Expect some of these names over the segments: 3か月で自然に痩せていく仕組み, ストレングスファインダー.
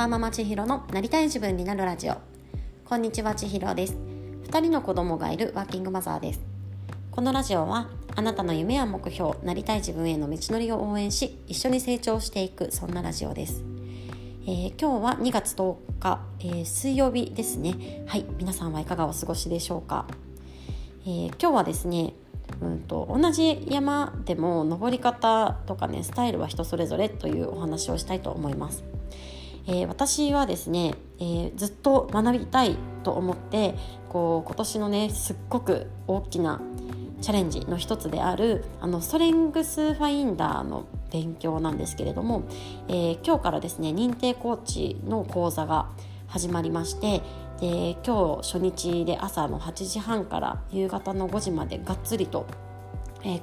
パーママ千尋のなりたい自分になるラジオ。こんにちは、千尋です。2人の子供がいるワーキングマザーです。このラジオはあなたの夢や目標、なりたい自分への道のりを応援し、一緒に成長していく、そんなラジオです。今日は2月10日、水曜日ですね。はい、皆さんはいかがお過ごしでしょうか。今日はですね、同じ山でも登り方とかね、スタイルは人それぞれというお話をしたいと思います。私はですね、ずっと学びたいと思って、こう今年のね、すっごく大きなチャレンジの一つであるストレングスファインダーの勉強なんですけれども、今日からですね、認定コーチの講座が始まりまして、で今日初日で朝の8時半から夕方の5時までがっつりと、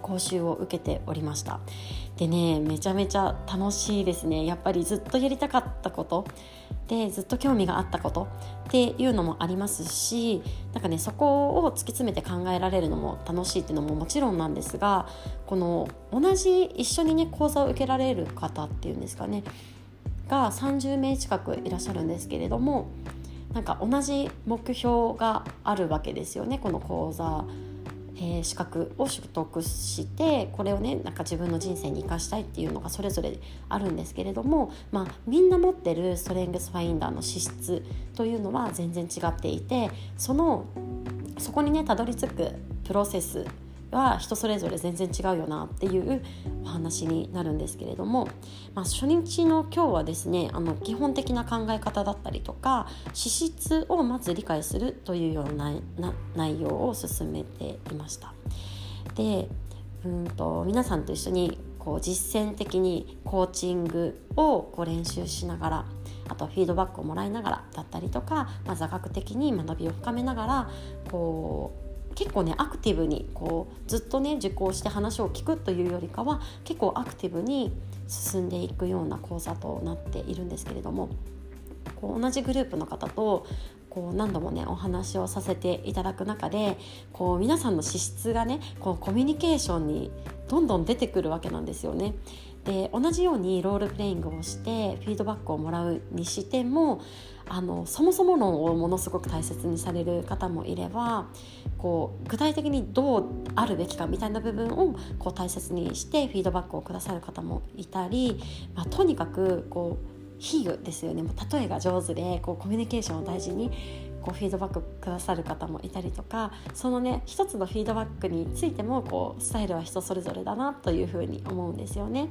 講習を受けておりました。でね、めちゃめちゃ楽しいですね。やっぱりずっとやりたかったことで、ずっと興味があったことっていうのもありますし、なんかね、そこを突き詰めて考えられるのも楽しいっていうのももちろんなんですが、この同じ一緒にね、講座を受けられる方っていうんですかね、が30名近くいらっしゃるんですけれども、なんか同じ目標があるわけですよね。この講座、資格を取得して、これをね、なんか自分の人生に生かしたいっていうのがそれぞれあるんですけれども、まあ、みんな持ってるストレングスファインダーの資質というのは全然違っていて、そこにね、たどり着くプロセスは人それぞれ全然違うよなっていうお話になるんですけれども、まあ、初日の今日はですね、基本的な考え方だったりとか、資質をまず理解するというような内容を進めていました。で、皆さんと一緒にこう実践的にコーチングをこう練習しながら、あとフィードバックをもらいながらだったりとか、まあ、座学的に学びを深めながら、こう結構ね、アクティブにこうずっとね、受講して話を聞くというよりかは、結構アクティブに進んでいくような講座となっているんですけれども、こう同じグループの方とこう何度もね、お話をさせていただく中で、こう皆さんの資質がね、こうコミュニケーションにどんどん出てくるわけなんですよね。で、同じようにロールプレイングをしてフィードバックをもらうにしても、そもそも論をものすごく大切にされる方もいれば、こう具体的にどうあるべきかみたいな部分をこう大切にしてフィードバックをくださる方もいたり、まあ、とにかくこう比喩ですよね。例えが上手で、こうコミュニケーションを大事にこうフィードバックくださる方もいたりとか、そのね、一つのフィードバックについてもこうスタイルは人それぞれだなというふうに思うんですよね。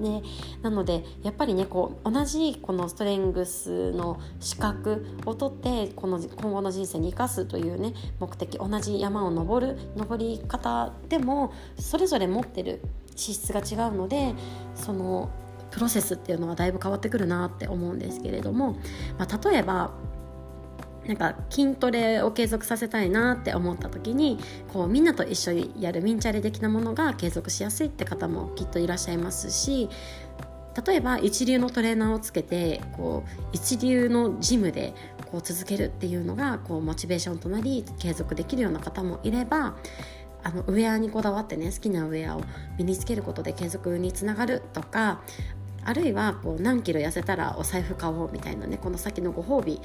ね、なのでやっぱりね、こう同じこのストレングスの資格を取って、この今後の人生に生かすというね、目的、同じ山を登り方でもそれぞれ持ってる資質が違うので、そのプロセスっていうのはだいぶ変わってくるなって思うんですけれども、まあ、例えばなんか筋トレを継続させたいなって思った時に、こうみんなと一緒にやるミンチャレ的なものが継続しやすいって方もきっといらっしゃいますし、例えば一流のトレーナーをつけて、こう一流のジムでこう続けるっていうのがこうモチベーションとなり継続できるような方もいれば、ウェアにこだわってね、好きなウェアを身につけることで継続につながるとか、あるいはこう何キロ痩せたらお財布買おうみたいなね、この先のご褒美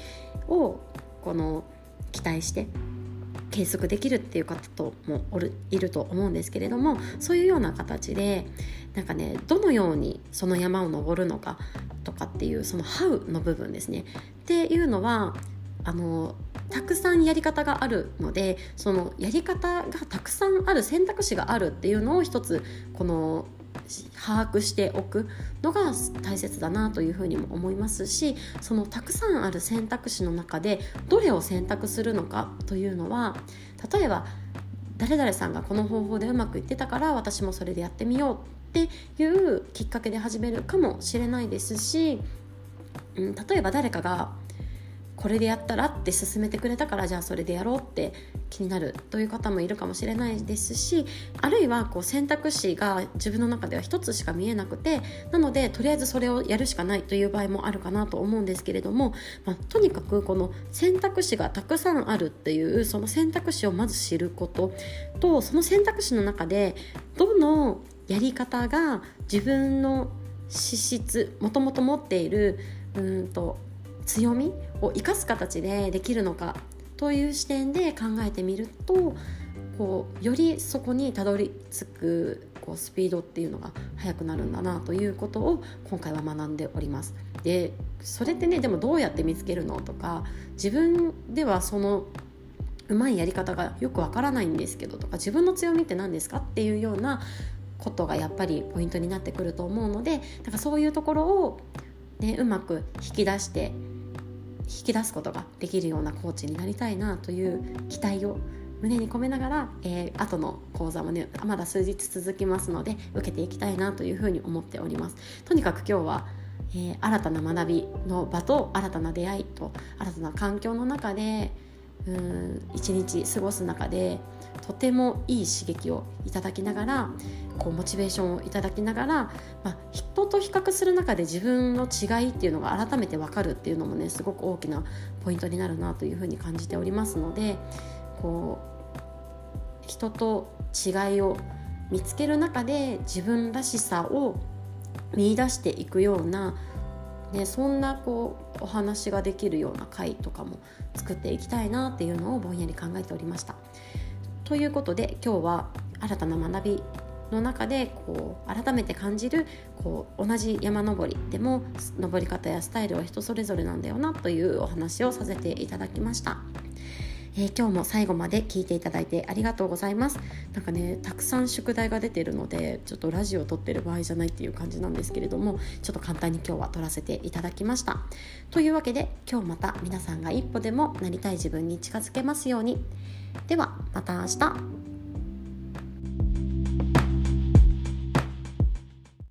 をこの期待して継続できるっていう方ともいると思うんですけれども、そういうような形でなんかね、どのようにその山を登るのかとかっていう、そのハウの部分ですねっていうのは、たくさんやり方があるので、そのやり方がたくさんある、選択肢があるっていうのを一つこの把握しておくのが大切だなというふうにも思いますし、そのたくさんある選択肢の中でどれを選択するのかというのは、例えば誰々さんがこの方法でうまくいってたから私もそれでやってみようっていうきっかけで始めるかもしれないですし、例えば誰かがこれでやったらって勧めてくれたから、じゃあそれでやろうって気になるという方もいるかもしれないですし、あるいはこう選択肢が自分の中では一つしか見えなくて、なのでとりあえずそれをやるしかないという場合もあるかなと思うんですけれども、まあ、とにかくこの選択肢がたくさんあるっていう、その選択肢をまず知ることと、その選択肢の中でどのやり方が自分の資質、もともと持っている強みを生かす形でできるのかという視点で考えてみると、こうよりそこにたどり着くこうスピードっていうのが速くなるんだなということを今回は学んでおります。でそれってね、でもどうやって見つけるのとか、自分ではそのうまいやり方がよくわからないんですけどとか、自分の強みって何ですかっていうようなことがやっぱりポイントになってくると思うので、なんかそういうところを、ね、うまく引き出すことができるようなコーチになりたいなという期待を胸に込めながら、後の講座もね、まだ数日続きますので受けていきたいなというふうに思っております。とにかく今日は、新たな学びの場と新たな出会いと新たな環境の中で一日過ごす中でとてもいい刺激をいただきながら、こうモチベーションをいただきながら、人と比較する中で自分の違いっていうのが改めて分かるっていうのもね、すごく大きなポイントになるなというふうに感じておりますので、こう人と違いを見つける中で自分らしさを見出していくような、そんなこうお話ができるような回とかも作っていきたいなっていうのをぼんやり考えておりました。ということで今日は新たな学びの中でこう改めて感じる、こう同じ山登りでも登り方やスタイルは人それぞれなんだよなというお話をさせていただきました。今日も最後まで聞いていただいてありがとうございます。なんかね、たくさん宿題が出ているのでちょっとラジオを撮ってる場合じゃないっていう感じなんですけれども、ちょっと簡単に今日は撮らせていただきました。というわけで今日また皆さんが一歩でもなりたい自分に近づけますように。ではまた明日。